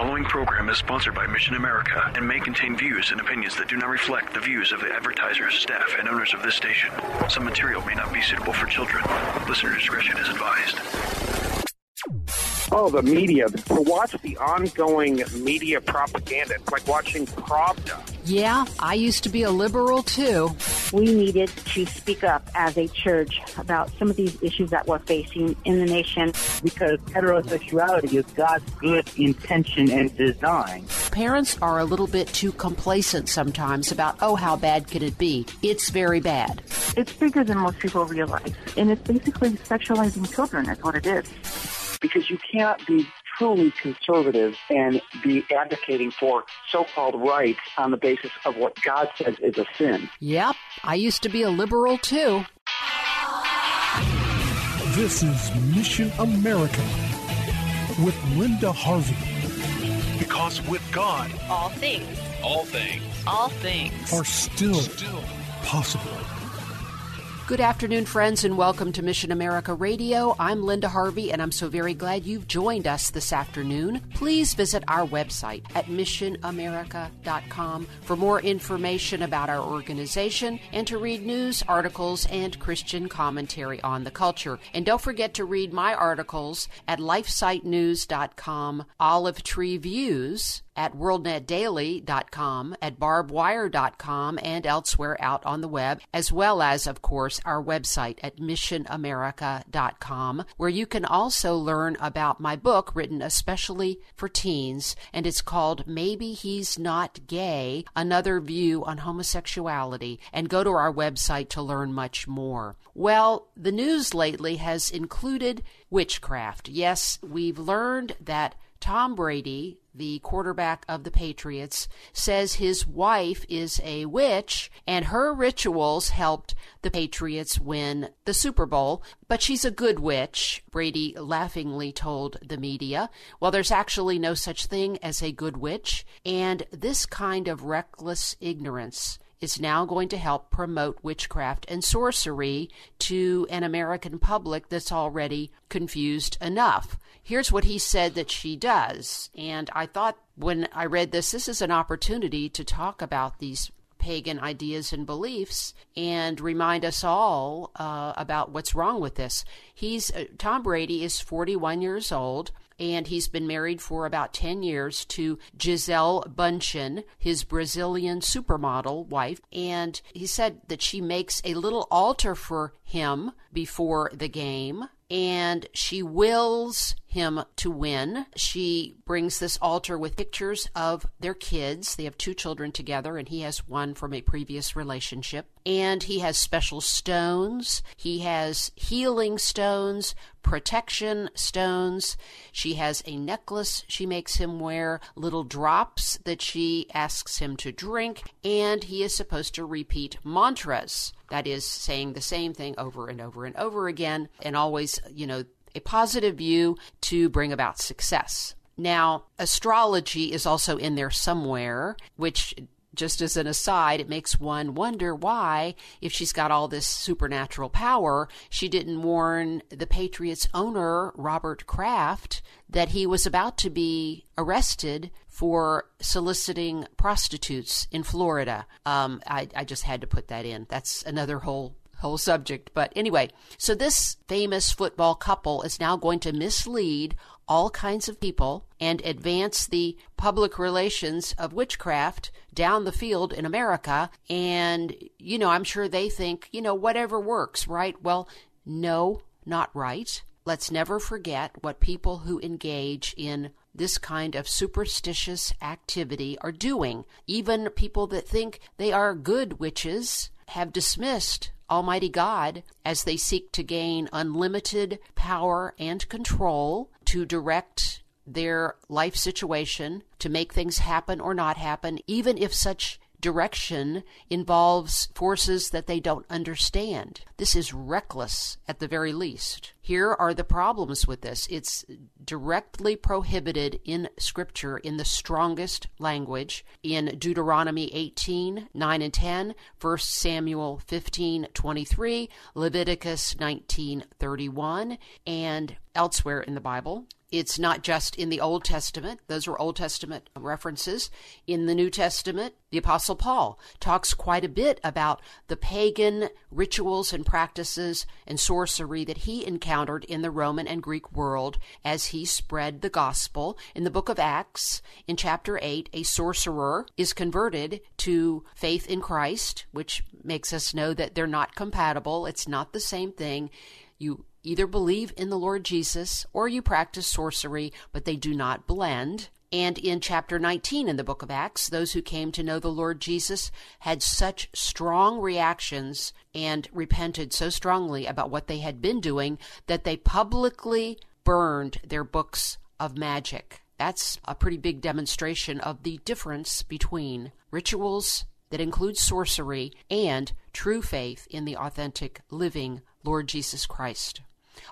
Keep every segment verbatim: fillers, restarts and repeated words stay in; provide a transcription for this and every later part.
following program is sponsored by Mission America and may contain views and opinions that do not reflect the views of the advertisers, staff, and owners of this station. Some material may not be suitable for children. Listener discretion is advised. Oh, the media. To watch the ongoing media propaganda, it's like watching Pravda. Yeah, I used to be a liberal, too. We needed to speak up as a church about some of these issues that we're facing in the nation. Because heterosexuality is God's good intention and design. Parents are a little bit too complacent sometimes about, oh, how bad could it be? It's very bad. It's bigger than most people realize. And it's basically sexualizing children is what it is. Because you can't be truly conservative and be advocating for so-called rights on the basis of what God says is a sin. Yep. I used to be a liberal, too. This is Mission America with Linda Harvey. Because with God, all things, all things, all things are still, still possible. Good afternoon, friends, and welcome to Mission America Radio. I'm Linda Harvey, and I'm so very glad you've joined us this afternoon. Please visit our website at mission america dot com for more information about our organization and to read news, articles, and Christian commentary on the culture. And don't forget to read my articles at life site news dot com, Olive Tree Views, at world net daily dot com, at barb wire dot com, and elsewhere out on the web, as well as, of course, our website at mission america dot com, where you can also learn about my book written especially for teens, and it's called Maybe He's Not Gay, Another View on Homosexuality, and go to our website to learn much more. Well, the news lately has included witchcraft. Yes, we've learned that Tom Brady, the quarterback of the Patriots, says his wife is a witch and her rituals helped the Patriots win the Super Bowl, but she's a good witch, Brady laughingly told the media. Well, there's actually no such thing as a good witch, and this kind of reckless ignorance is now going to help promote witchcraft and sorcery to an American public that's already confused enough. Here's what he said that she does. And I thought when I read this, this is an opportunity to talk about these pagan ideas and beliefs and remind us all uh, about what's wrong with this. He's uh, Tom Brady is forty-one years old, and he's been married for about ten years to Gisele Bundchen, his Brazilian supermodel wife. And he said that she makes a little altar for him before the game, and she wills him to win. She brings this altar with pictures of their kids. They have two children together, and he has one from a previous relationship. And he has special stones. He has healing stones, protection stones. She has a necklace she makes him wear, little drops that she asks him to drink, and he is supposed to repeat mantras. That is, saying the same thing over and over and over again, and always, you know, a positive view to bring about success. Now, astrology is also in there somewhere, which, just as an aside, it makes one wonder why, if she's got all this supernatural power, she didn't warn the Patriots owner, Robert Kraft, that he was about to be arrested for soliciting prostitutes in Florida. Um, I, I just had to put that in. That's another whole whole subject. But anyway, so this famous football couple is now going to mislead all kinds of people and advance the public relations of witchcraft down the field in America. And, you know, I'm sure they think, you know, whatever works, right? Well, no, not right. Let's never forget what people who engage in this kind of superstitious activity are doing. Even people that think they are good witches have dismissed Almighty God as they seek to gain unlimited power and control to direct their life situation, to make things happen or not happen, even if such direction involves forces that they don't understand. This is reckless at the very least. Here are the problems with this. It's directly prohibited in Scripture in the strongest language in Deuteronomy eighteen, nine and ten, First Samuel fifteen, twenty-three, Leviticus nineteen, thirty-one, and elsewhere in the Bible. It's not just in the Old Testament. Those are Old Testament references. In the New Testament, the Apostle Paul talks quite a bit about the pagan rituals and practices and sorcery that he encountered in the Roman and Greek world as he spread the gospel. In the book of Acts, in chapter eight, a sorcerer is converted to faith in Christ, which makes us know that they're not compatible. It's not the same thing. You either believe in the Lord Jesus or you practice sorcery, but they do not blend. And in chapter nineteen in the book of Acts, those who came to know the Lord Jesus had such strong reactions and repented so strongly about what they had been doing that they publicly burned their books of magic. That's a pretty big demonstration of the difference between rituals that include sorcery and true faith in the authentic living Lord Jesus Christ.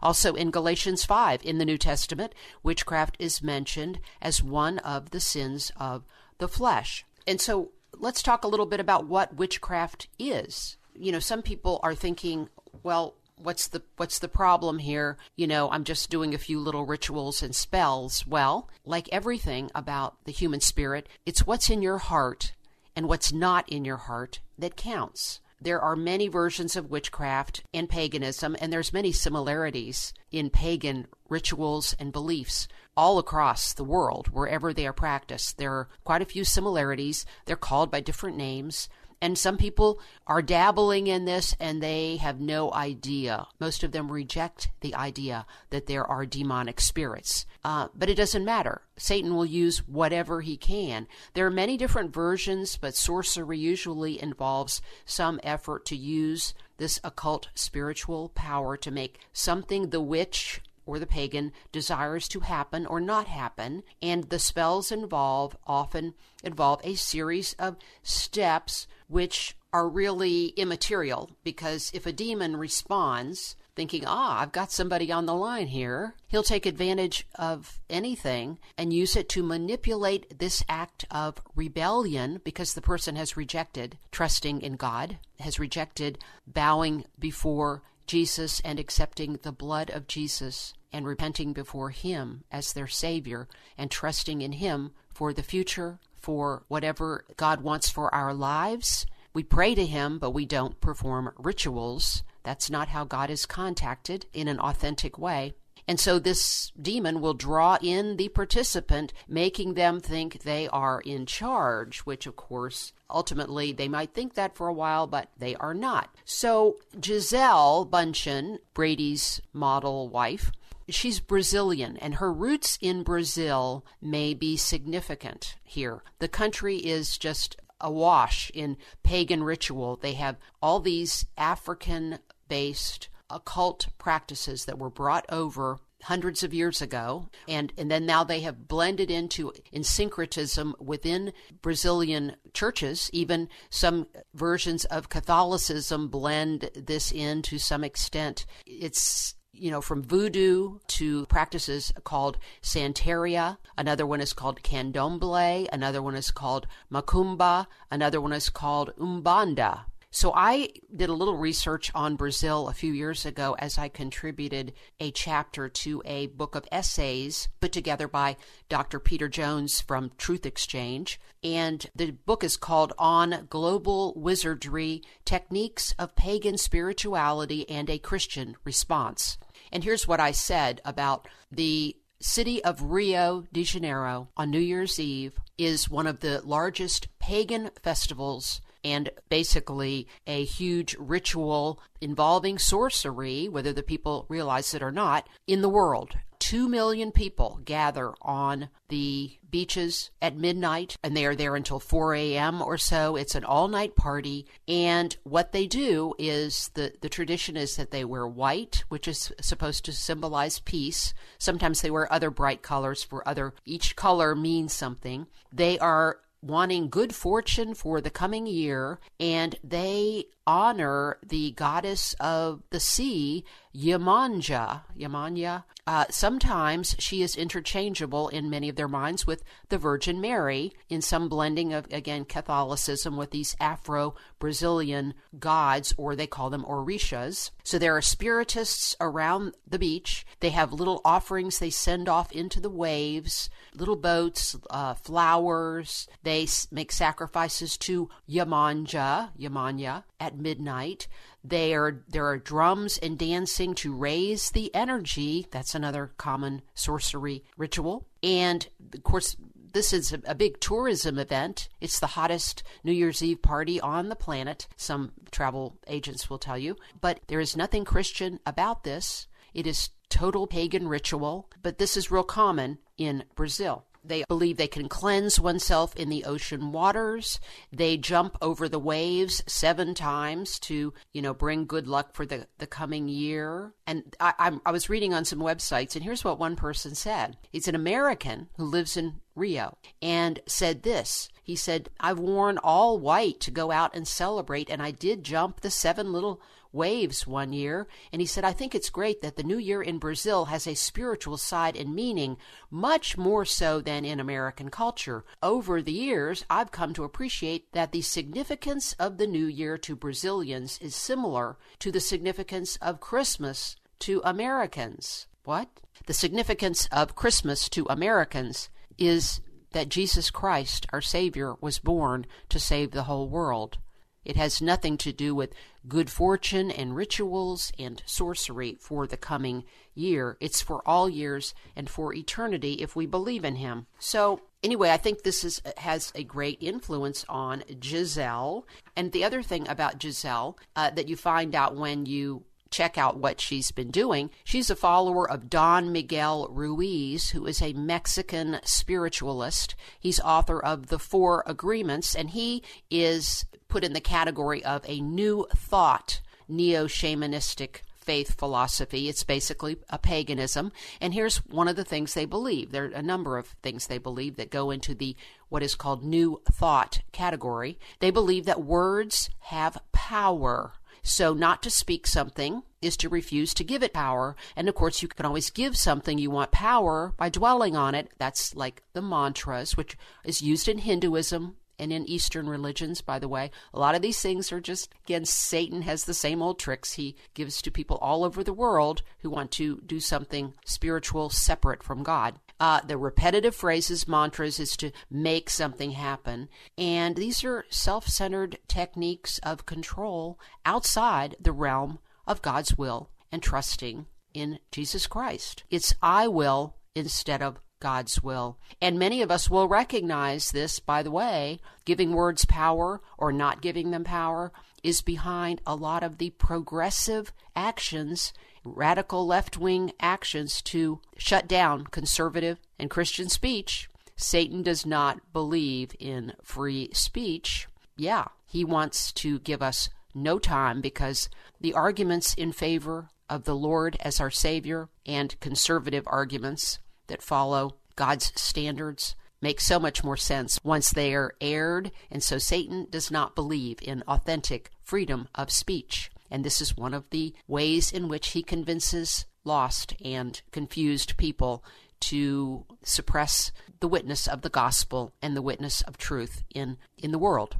Also in Galatians five in the New Testament, witchcraft is mentioned as one of the sins of the flesh. And so let's talk a little bit about what witchcraft is. You know, some people are thinking, well, what's the what's the problem here? You know, I'm just doing a few little rituals and spells. Well, like everything about the human spirit, it's what's in your heart and what's not in your heart that counts. There are many versions of witchcraft and paganism, and there's many similarities in pagan rituals and beliefs all across the world, wherever they are practiced. There are quite a few similarities. They're called by different names, and some people are dabbling in this, and they have no idea. Most of them reject the idea that there are demonic spirits, uh, but it doesn't matter. Satan will use whatever he can. There are many different versions, but sorcery usually involves some effort to use this occult spiritual power to make something the witch or the pagan desires to happen or not happen, and the spells involve often involve a series of steps which are really immaterial, because if a demon responds thinking, ah, I've got somebody on the line here, he'll take advantage of anything and use it to manipulate this act of rebellion, because the person has rejected trusting in God, has rejected bowing before Jesus and accepting the blood of Jesus and repenting before Him as their Savior and trusting in Him for the future, for whatever God wants for our lives. We pray to Him, but we don't perform rituals. That's not how God is contacted in an authentic way. And so this demon will draw in the participant, making them think they are in charge, which, of course, ultimately they might think that for a while, but they are not. So Gisele Bundchen, Brady's model wife, she's Brazilian, and her roots in Brazil may be significant here. The country is just awash in pagan ritual. They have all these African-based occult practices that were brought over hundreds of years ago, and, and then now they have blended into in syncretism within Brazilian churches. Even some versions of Catholicism blend this in to some extent. It's, you know, from voodoo to practices called Santeria. Another one is called Candomblé. Another one is called Macumba. Another one is called Umbanda. So I did a little research on Brazil a few years ago as I contributed a chapter to a book of essays put together by Doctor Peter Jones from Truth Exchange. And the book is called On Global Wizardry, Techniques of Pagan Spirituality and a Christian Response. And here's what I said about the city of Rio de Janeiro on New Year's Eve is one of the largest pagan festivals and basically a huge ritual involving sorcery, whether the people realize it or not, in the world. Two million people gather on the beaches at midnight, and they are there until four a.m. or so. It's an all-night party, and what they do is, the, the tradition is that they wear white, which is supposed to symbolize peace. Sometimes they wear other bright colors for other, each color means something. They are wanting good fortune for the coming year, and they honor the goddess of the sea, Iemanjá. Iemanjá. Uh, sometimes she is interchangeable in many of their minds with the Virgin Mary, in some blending of, again, Catholicism with these Afro-Brazilian gods, or they call them Orishas. So there are spiritists around the beach. They have little offerings they send off into the waves, little boats, uh, flowers. They make sacrifices to Iemanjá, Iemanjá, at midnight. They are, there are drums and dancing to raise the energy. That's another common sorcery ritual. And, of course, this is a big tourism event. It's the hottest New Year's Eve party on the planet, some travel agents will tell you. But there is nothing Christian about this. It is total pagan ritual, but this is real common in Brazil. They believe they can cleanse oneself in the ocean waters. They jump over the waves seven times to, you know, bring good luck for the, the coming year. And I, I'm, I was reading on some websites, and here's what one person said. He's an American who lives in Rio and said this. He said, I've worn all white to go out and celebrate, and I did jump the seven little waves one year. And he said, I think it's great that the new year in Brazil has a spiritual side and meaning, much more so than in American culture. Over the years, I've come to appreciate that the significance of the new year to Brazilians is similar to the significance of Christmas to Americans. What? The significance of Christmas to Americans is that Jesus Christ, our Savior, was born to save the whole world. It has nothing to do with good fortune and rituals and sorcery for the coming year. It's for all years and for eternity if we believe in him. So anyway, I think this is, has a great influence on Gisele. And the other thing about Gisele uh, that you find out when you check out what she's been doing. She's a follower of Don Miguel Ruiz, who is a Mexican spiritualist. He's author of The Four Agreements, and he is put in the category of a New Thought neo-shamanistic faith philosophy. It's basically a paganism. And here's one of the things they believe. There are a number of things they believe that go into the what is called New Thought category. They believe that words have power. So not to speak something is to refuse to give it power. And of course, you can always give something you want power by dwelling on it. That's like the mantras, which is used in Hinduism and in Eastern religions, by the way. A lot of these things are just, again, Satan has the same old tricks he gives to people all over the world who want to do something spiritual separate from God. Uh, the repetitive phrases, mantras, is to make something happen. And these are self-centered techniques of control outside the realm of God's will and trusting in Jesus Christ. It's I will instead of God's will. And many of us will recognize this, by the way, giving words power or not giving them power is behind a lot of the progressive actions, radical left-wing actions to shut down conservative and Christian speech. Satan does not believe in free speech. Yeah, he wants to give us no time because the arguments in favor of the Lord as our Savior and conservative arguments that follow God's standards make so much more sense once they are aired, and so Satan does not believe in authentic freedom of speech. And this is one of the ways in which he convinces lost and confused people to suppress the witness of the gospel and the witness of truth in, in the world.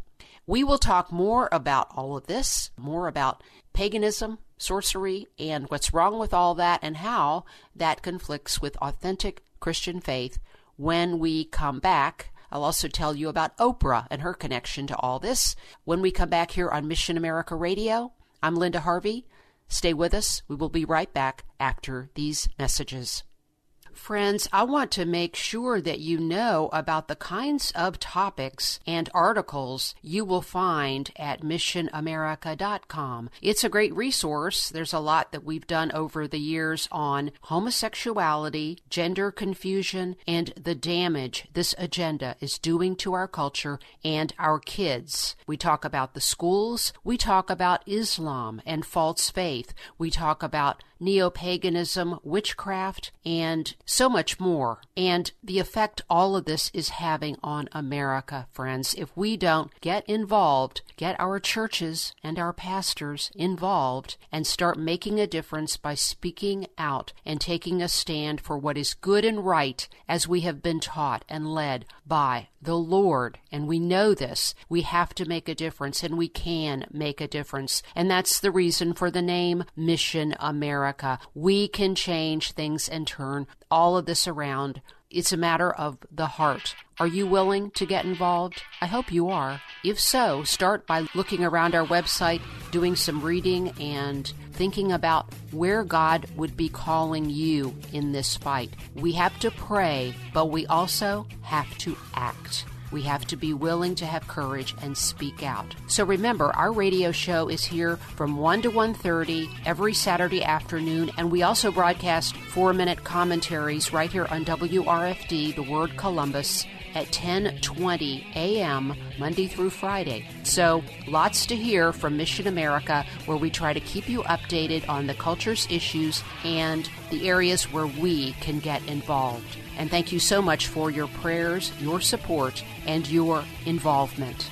We will talk more about all of this, more about paganism, sorcery, and what's wrong with all that, and how that conflicts with authentic Christian faith when we come back. I'll also tell you about Oprah and her connection to all this when we come back here on Mission America Radio. I'm Linda Harvey. Stay with us. We will be right back after these messages. Friends, I want to make sure that you know about the kinds of topics and articles you will find at mission america dot com. It's a great resource. There's a lot that we've done over the years on homosexuality, gender confusion, and the damage this agenda is doing to our culture and our kids. We talk about the schools. We talk about Islam and false faith. We talk about neo-paganism, witchcraft, and so much more. And the effect all of this is having on America, friends. If we don't get involved, get our churches and our pastors involved, and start making a difference by speaking out and taking a stand for what is good and right as we have been taught and led by the Lord. And we know this. We have to make a difference, and we can make a difference. And that's the reason for the name Mission America. We can change things and turn all of this around. It's a matter of the heart. Are you willing to get involved? I hope you are. If so, start by looking around our website, doing some reading, and thinking about where God would be calling you in this fight. We have to pray, but we also have to act. We have to be willing to have courage and speak out. So remember, our radio show is here from one to one thirty every Saturday afternoon, and we also broadcast four-minute commentaries right here on W R F D, the Word Columbus, at ten twenty a.m. Monday through Friday. So lots to hear from Mission America, where we try to keep you updated on the culture's issues and the areas where we can get involved. And thank you so much for your prayers, your support, and your involvement.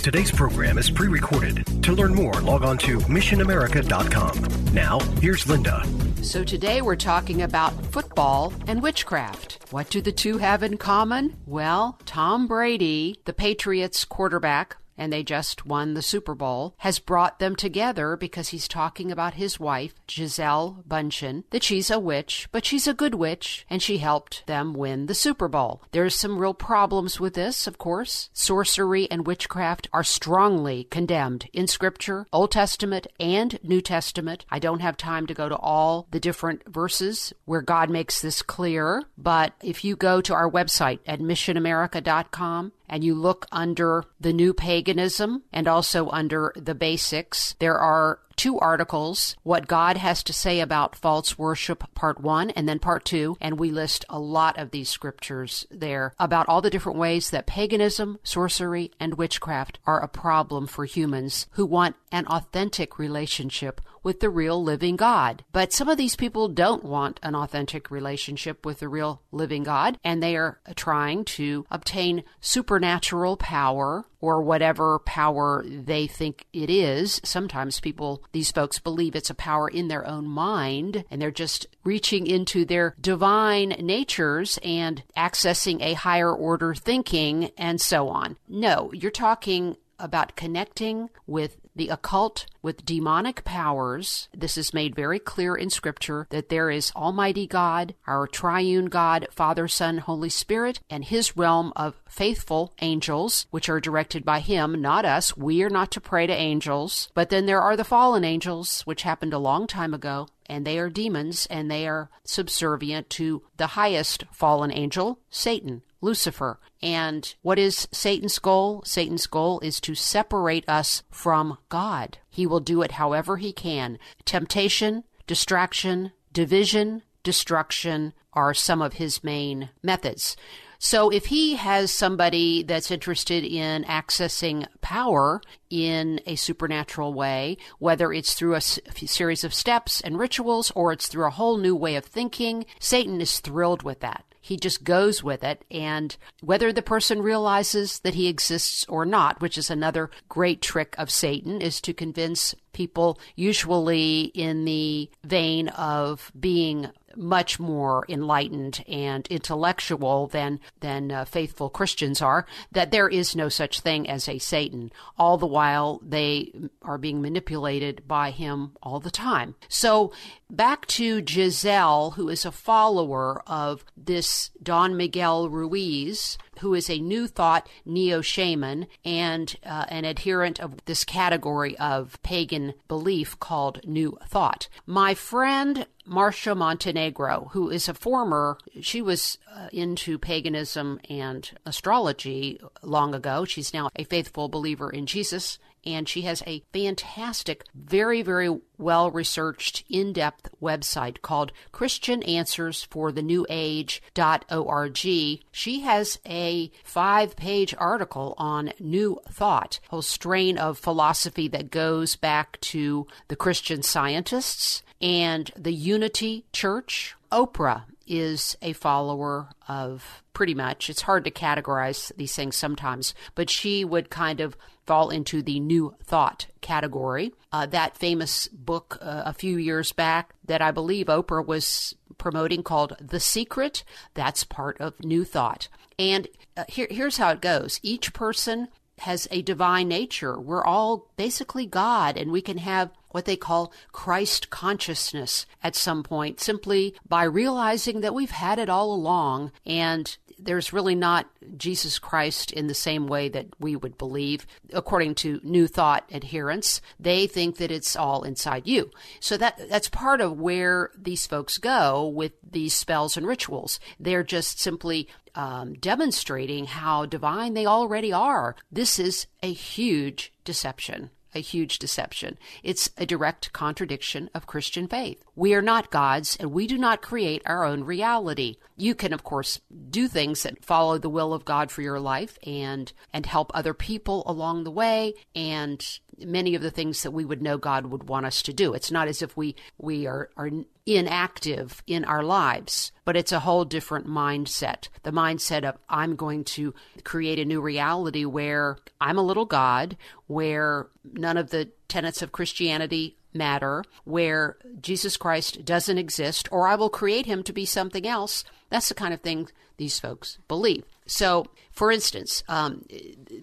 Today's program is pre-recorded. To learn more, log on to mission america dot com. Now, here's Linda. So today we're talking about football and witchcraft. What do the two have in common? Well, Tom Brady, the Patriots quarterback, and they just won the Super Bowl, has brought them together because he's talking about his wife, Gisele Bundchen, that she's a witch, but she's a good witch, and she helped them win the Super Bowl. There's some real problems with this, of course. Sorcery and witchcraft are strongly condemned in Scripture, Old Testament and New Testament. I don't have time to go to all the different verses where God makes this clear, but if you go to our website at mission america dot com, and you look under the new paganism and also under the basics, there are two articles, What God Has to Say About False Worship, Part one, and then Part two, and we list a lot of these scriptures there about all the different ways that paganism, sorcery, and witchcraft are a problem for humans who want an authentic relationship with the real living God. But some of these people don't want an authentic relationship with the real living God, and they are trying to obtain supernatural power or whatever power they think it is. Sometimes people, these folks believe it's a power in their own mind, and they're just reaching into their divine natures and accessing a higher order thinking and so on. No, you're talking about connecting with the occult, with demonic powers. This is made very clear in Scripture that there is Almighty God, our triune God, Father, Son, Holy Spirit, and His realm of faithful angels, which are directed by Him, not us. We are not to pray to angels. But then there are the fallen angels, which happened a long time ago, and they are demons, and they are subservient to the highest fallen angel, Satan, Lucifer. And what is Satan's goal? Satan's goal is to separate us from God. He will do it however he can. Temptation, distraction, division, destruction are some of his main methods. So if he has somebody that's interested in accessing power in a supernatural way, whether it's through a s- series of steps and rituals or it's through a whole new way of thinking, Satan is thrilled with that. He just goes with it, and whether the person realizes that he exists or not, which is another great trick of Satan, is to convince people, usually in the vein of being much more enlightened and intellectual than than uh, faithful Christians are, that there is no such thing as a Satan. All the while, they are being manipulated by him all the time. So back to Gisele, who is a follower of this Don Miguel Ruiz, who is a New Thought neo-shaman and uh, an adherent of this category of pagan belief called New Thought. My friend Marcia Montenegro, who is a former, she was uh, into paganism and astrology long ago. She's now a faithful believer in Jesus and she has a fantastic, very, very well-researched, in-depth website called Christian Answers For The New Age dot org. She has a five-page article on New Thought, a whole strain of philosophy that goes back to the Christian Scientists and the Unity Church. Oprah is a follower of, pretty much, it's hard to categorize these things sometimes, but she would kind of fall into the New Thought category. Uh, that famous book uh, a few years back that I believe Oprah was promoting called The Secret, that's part of New Thought. And uh, here, here's how it goes. Each person has a divine nature. We're all basically God, and we can have what they call Christ consciousness at some point, simply by realizing that we've had it all along, and there's really not Jesus Christ in the same way that we would believe. According to New Thought adherents, they think that it's all inside you. So that that's part of where these folks go with these spells and rituals. They're just simply um, demonstrating how divine they already are. This is a huge deception. A huge deception. It's a direct contradiction of Christian faith. We are not gods, and we do not create our own reality. You can, of course, do things that follow the will of God for your life and and help other people along the way, and many of the things that we would know God would want us to do. It's not as if we, we are, are inactive in our lives, but it's a whole different mindset. The mindset of, I'm going to create a new reality where I'm a little God, where none of the tenets of Christianity matter, where Jesus Christ doesn't exist, or I will create him to be something else. That's the kind of thing these folks believe. So, for instance, um,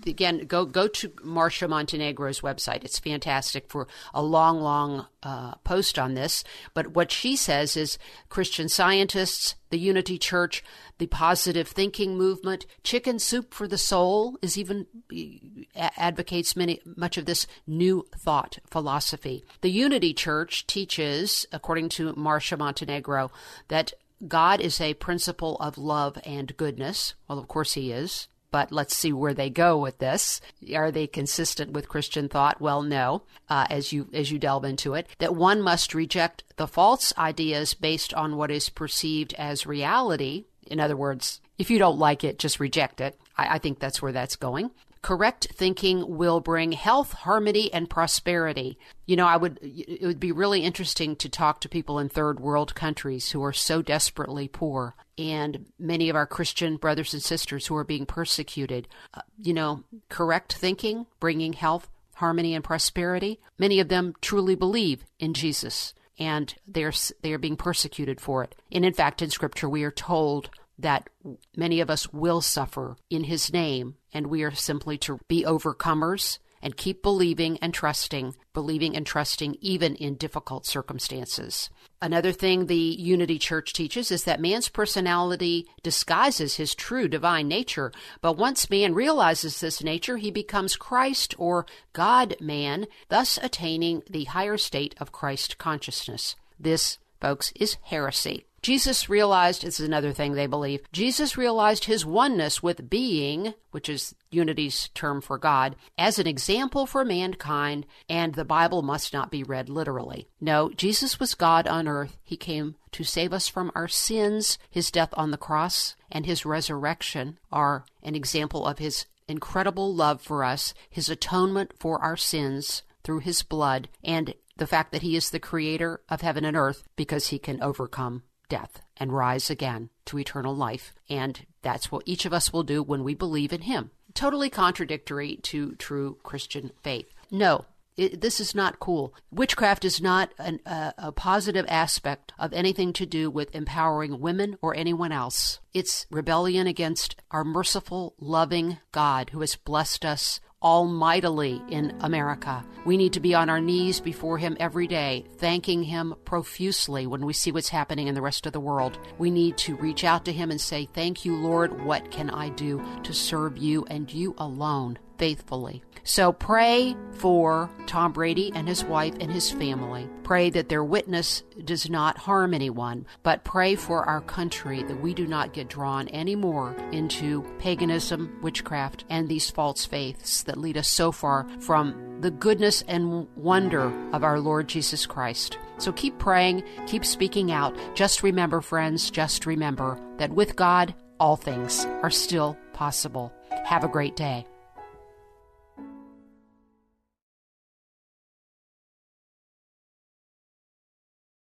again, go go to Marcia Montenegro's website. It's fantastic for a long, long uh, post on this. But what she says is Christian Scientists, the Unity Church, the Positive Thinking Movement, Chicken Soup for the Soul is even advocates many much of this New Thought philosophy. The Unity Church teaches, according to Marcia Montenegro, that God is a principle of love and goodness. Well, of course he is, but let's see where they go with this. Are they consistent with Christian thought? Well, no, uh, as you as you delve into it, that one must reject the false ideas based on what is perceived as reality. In other words, if you don't like it, just reject it. I, I think that's where that's going. Correct thinking will bring health, harmony, and prosperity. You know, I would, it would be really interesting to talk to people in third world countries who are so desperately poor, and many of our Christian brothers and sisters who are being persecuted. Uh, you know, correct thinking, bringing health, harmony, and prosperity. Many of them truly believe in Jesus, and they're they are being persecuted for it. And in fact, in Scripture, we are told that many of us will suffer in his name, and we are simply to be overcomers and keep believing and trusting, believing and trusting even in difficult circumstances. Another thing the Unity Church teaches is that man's personality disguises his true divine nature, but once man realizes this nature, he becomes Christ or God-man, thus attaining the higher state of Christ consciousness. This, folks, is heresy. Jesus realized, this is another thing they believe, Jesus realized his oneness with being, which is Unity's term for God, as an example for mankind, and the Bible must not be read literally. No, Jesus was God on earth. He came to save us from our sins. His death on the cross and his resurrection are an example of his incredible love for us, his atonement for our sins through his blood, and the fact that he is the creator of heaven and earth because he can overcome death and rise again to eternal life. And that's what each of us will do when we believe in him. Totally contradictory to true Christian faith. No, it, this is not cool. Witchcraft is not an, uh, a positive aspect of anything to do with empowering women or anyone else. It's rebellion against our merciful, loving God who has blessed us almightily in America. We need to be on our knees before him every day, thanking him profusely when we see what's happening in the rest of the world. We need to reach out to him and say, "Thank you, Lord. What can I do to serve you and you alone? faithfully. So pray for Tom Brady and his wife and his family. Pray that their witness does not harm anyone, but pray for our country that we do not get drawn anymore into paganism, witchcraft, and these false faiths that lead us so far from the goodness and wonder of our Lord Jesus Christ. So keep praying, keep speaking out. Just remember, friends, just remember that with God, all things are still possible. Have a great day.